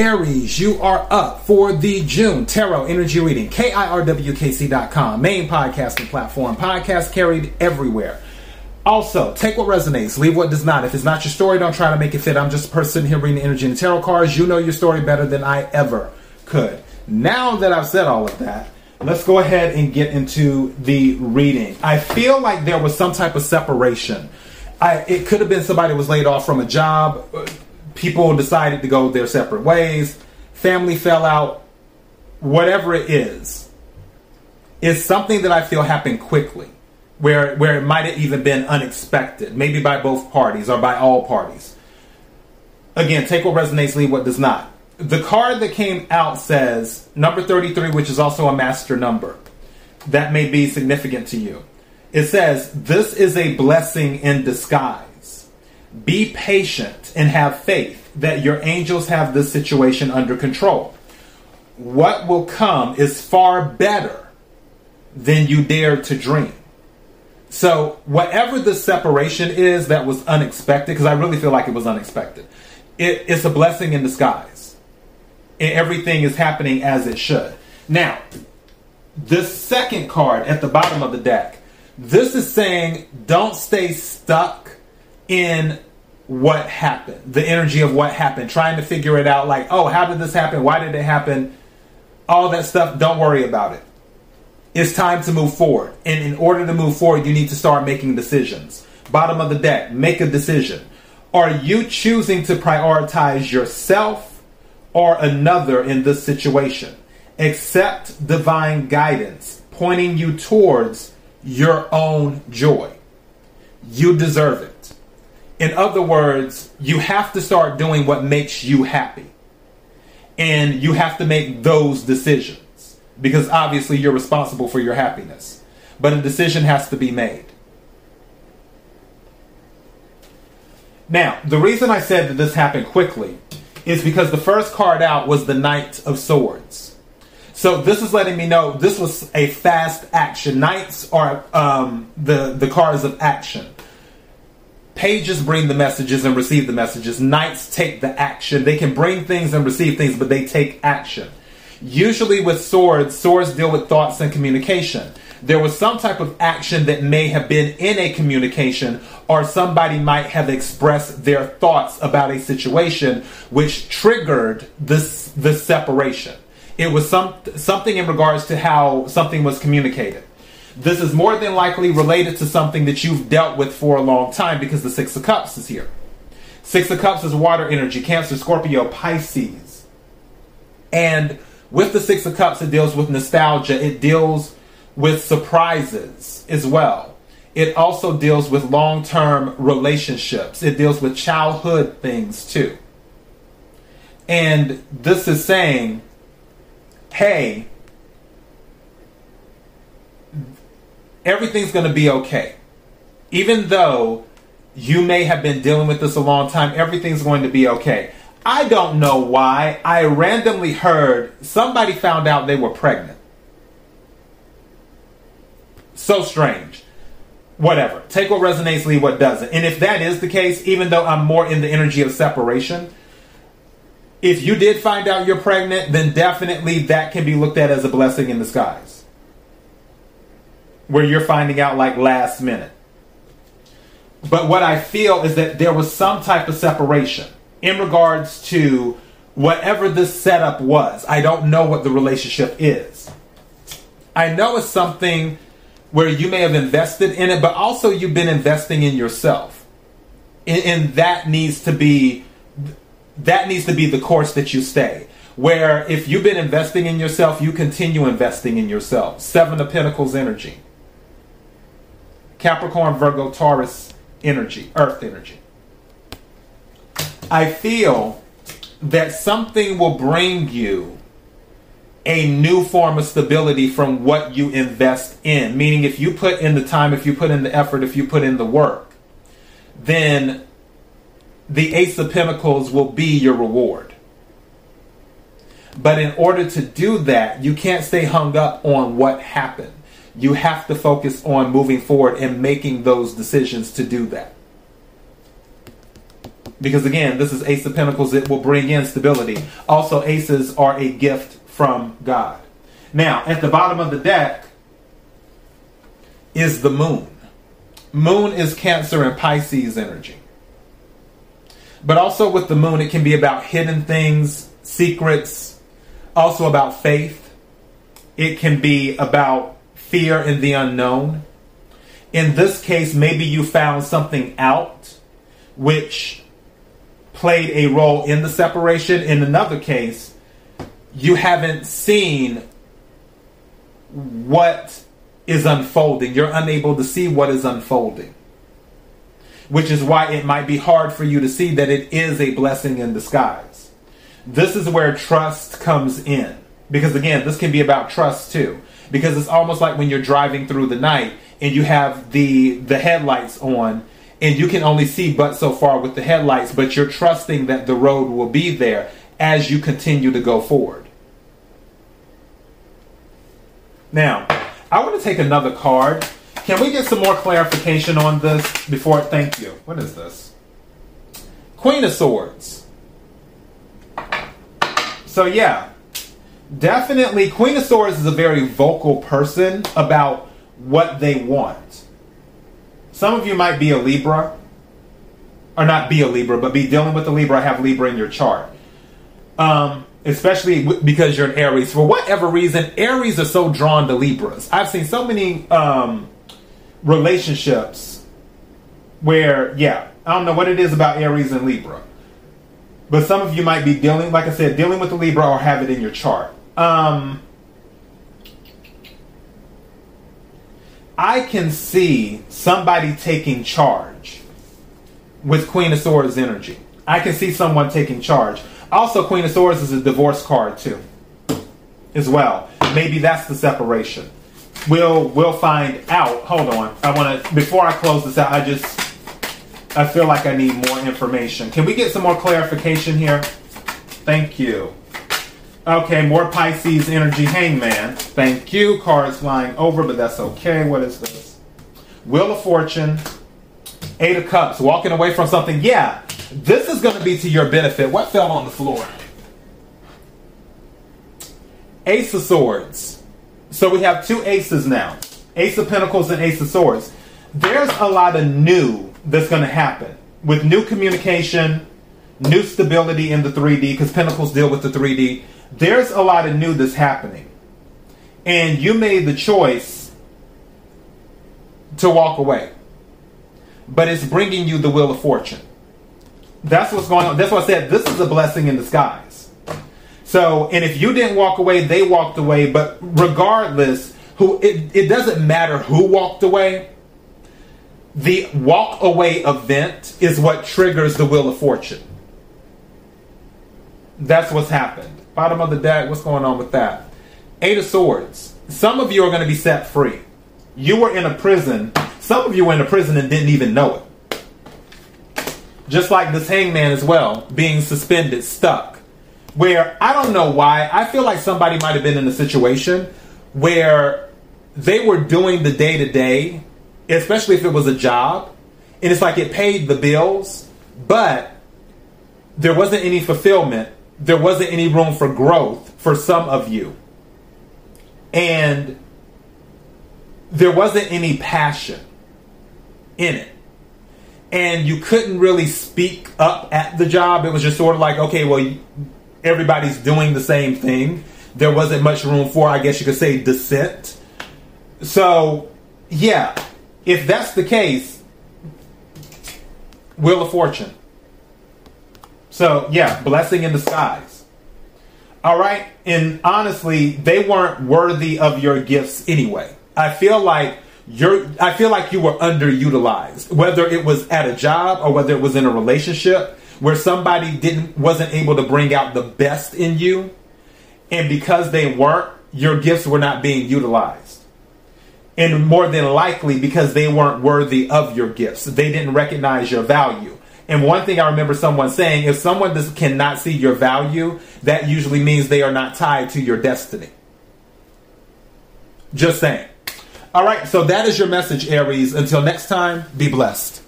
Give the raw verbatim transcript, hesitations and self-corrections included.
Aries, you are up for the June Tarot Energy Reading. K I R W K C dot com, main podcasting platform. Podcasts carried everywhere. Also, take what resonates, leave what does not. If it's not your story, don't try to make it fit. I'm just a person here reading the energy and the tarot cards. You know your story better than I ever could. Now that I've said all of that, let's go ahead and get into the reading. I feel like there was some type of separation. I, it could have been somebody was laid off from a job. People decided to go their separate ways. Family fell out. Whatever it is, it's something that I feel happened quickly, where, where it might have even been unexpected, maybe by both parties or by all parties. Again, take what resonates, leave what does not. The card that came out says number thirty-three, which is also a master number. That may be significant to you. It says, this is a blessing in disguise. Be patient and have faith that your angels have this situation under control. What will come is far better than you dare to dream. So whatever the separation is that was unexpected, because I really feel like it was unexpected, it, it's a blessing in disguise. Everything is happening as it should. Now, the second card at the bottom of the deck, this is saying don't stay stuck in what happened, the energy of what happened, trying to figure it out like, oh, how did this happen? Why did it happen? All that stuff, don't worry about it. It's time to move forward. And in order to move forward, you need to start making decisions. Bottom of the deck, make a decision. Are you choosing to prioritize yourself or another in this situation? Accept divine guidance pointing you towards your own joy. You deserve it. In other words, you have to start doing what makes you happy. And you have to make those decisions, because obviously you're responsible for your happiness. But a decision has to be made. Now, the reason I said that this happened quickly is because the first card out was the Knight of Swords. So this is letting me know this was a fast action. Knights are um, the, the cards of action. Pages bring the messages and receive the messages. Knights take the action. They can bring things and receive things, but they take action. Usually with swords, swords deal with thoughts and communication. There was some type of action that may have been in a communication, or somebody might have expressed their thoughts about a situation which triggered this, this separation. It was some, something in regards to how something was communicated. This is more than likely related to something that you've dealt with for a long time, because the Six of Cups is here. Six of Cups is water energy, Cancer, Scorpio, Pisces. And with the Six of Cups, it deals with nostalgia. It deals with surprises as well. It also deals with long-term relationships. It deals with childhood things too. And this is saying, hey, everything's going to be okay. Even though you may have been dealing with this a long time, everything's going to be okay. I don't know why. I randomly heard somebody found out they were pregnant. So strange. Whatever. Take what resonates, leave what doesn't. And if that is the case, even though I'm more in the energy of separation, if you did find out you're pregnant, then definitely that can be looked at as a blessing in disguise, where you're finding out like last minute. But what I feel is that there was some type of separation in regards to whatever this setup was. I don't know what the relationship is. I know it's something where you may have invested in it, but also you've been investing in yourself. And, and that needs to be, that needs to be the course that you stay. Where if you've been investing in yourself, you continue investing in yourself. Seven of Pentacles energy. Capricorn, Virgo, Taurus energy, Earth energy. I feel that something will bring you a new form of stability from what you invest in. Meaning if you put in the time, if you put in the effort, if you put in the work, then the Ace of Pentacles will be your reward. But in order to do that, you can't stay hung up on what happened. You have to focus on moving forward and making those decisions to do that. Because again, this is Ace of Pentacles. It will bring in stability. Also, aces are a gift from God. Now, at the bottom of the deck is the moon. Moon is Cancer and Pisces energy. But also with the moon, it can be about hidden things, secrets, also about faith. It can be about fear in the unknown. In this case, maybe you found something out which played a role in the separation. In another case, you haven't seen what is unfolding. You're unable to see what is unfolding, which is why it might be hard for you to see that it is a blessing in disguise. This is where trust comes in. Because again, this can be about trust too. Because it's almost like when you're driving through the night and you have the, the headlights on and you can only see but so far with the headlights, but you're trusting that the road will be there as you continue to go forward. Now, I want to take another card. Can we get some more clarification on this before? Thank you. What is this? Queen of Swords. So yeah, definitely Queen of Swords is a very vocal person about what they want. Some of you might be a Libra, or not be a Libra, but be dealing with a Libra, have Libra in your chart. Um, especially because you're an Aries. For whatever reason, Aries are so drawn to Libras. I've seen so many um, relationships where, yeah, I don't know what it is about Aries and Libra. But some of you might be dealing, like I said, dealing with a Libra or have it in your chart. Um, I can see somebody taking charge with Queen of Swords energy. I can see someone taking charge. Also, Queen of Swords is a divorce card too, as well. Maybe that's the separation. We'll we'll find out. Hold on. I want to before I close this out. I just I feel like I need more information. Can we get some more clarification here? Thank you. Okay, more Pisces energy. Hangman. Thank you. Cards flying over, but that's okay. What is this? Wheel of Fortune. Eight of Cups. Walking away from something. Yeah. This is going to be to your benefit. What fell on the floor? Ace of Swords. So we have two aces now. Ace of Pentacles and Ace of Swords. There's a lot of new that's going to happen. With new communication, new stability in the three D, because Pentacles deal with the three D. There's a lot of new that's happening. And you made the choice to walk away. But it's bringing you the Wheel of Fortune. That's what's going on. That's why I said this is a blessing in disguise. So, and if you didn't walk away, they walked away. But regardless, who it, it doesn't matter who walked away. The walk away event is what triggers the Wheel of Fortune. That's what's happened. Bottom of the deck, what's going on with that? Eight of Swords. Some of you are going to be set free. You were in a prison. Some of you were in a prison and didn't even know it. Just like this hangman as well, being suspended, stuck. Where, I don't know why, I feel like somebody might have been in a situation where they were doing the day-to-day, especially if it was a job, and it's like it paid the bills, but there wasn't any fulfillment. There wasn't any room for growth for some of you. And there wasn't any passion in it. And you couldn't really speak up at the job. It was just sort of like, okay, well, everybody's doing the same thing. There wasn't much room for, I guess you could say, dissent. So, yeah, if that's the case, Wheel of Fortune. So, yeah, blessing in disguise. All right? And honestly, they weren't worthy of your gifts anyway. I feel like... You're, I feel like you were underutilized, whether it was at a job or whether it was in a relationship where somebody didn't wasn't able to bring out the best in you. And because they weren't, your gifts were not being utilized. And more than likely because they weren't worthy of your gifts. They didn't recognize your value. And one thing I remember someone saying, if someone does, cannot see your value, that usually means they are not tied to your destiny. Just saying. All right, so that is your message, Aries. Until next time, be blessed.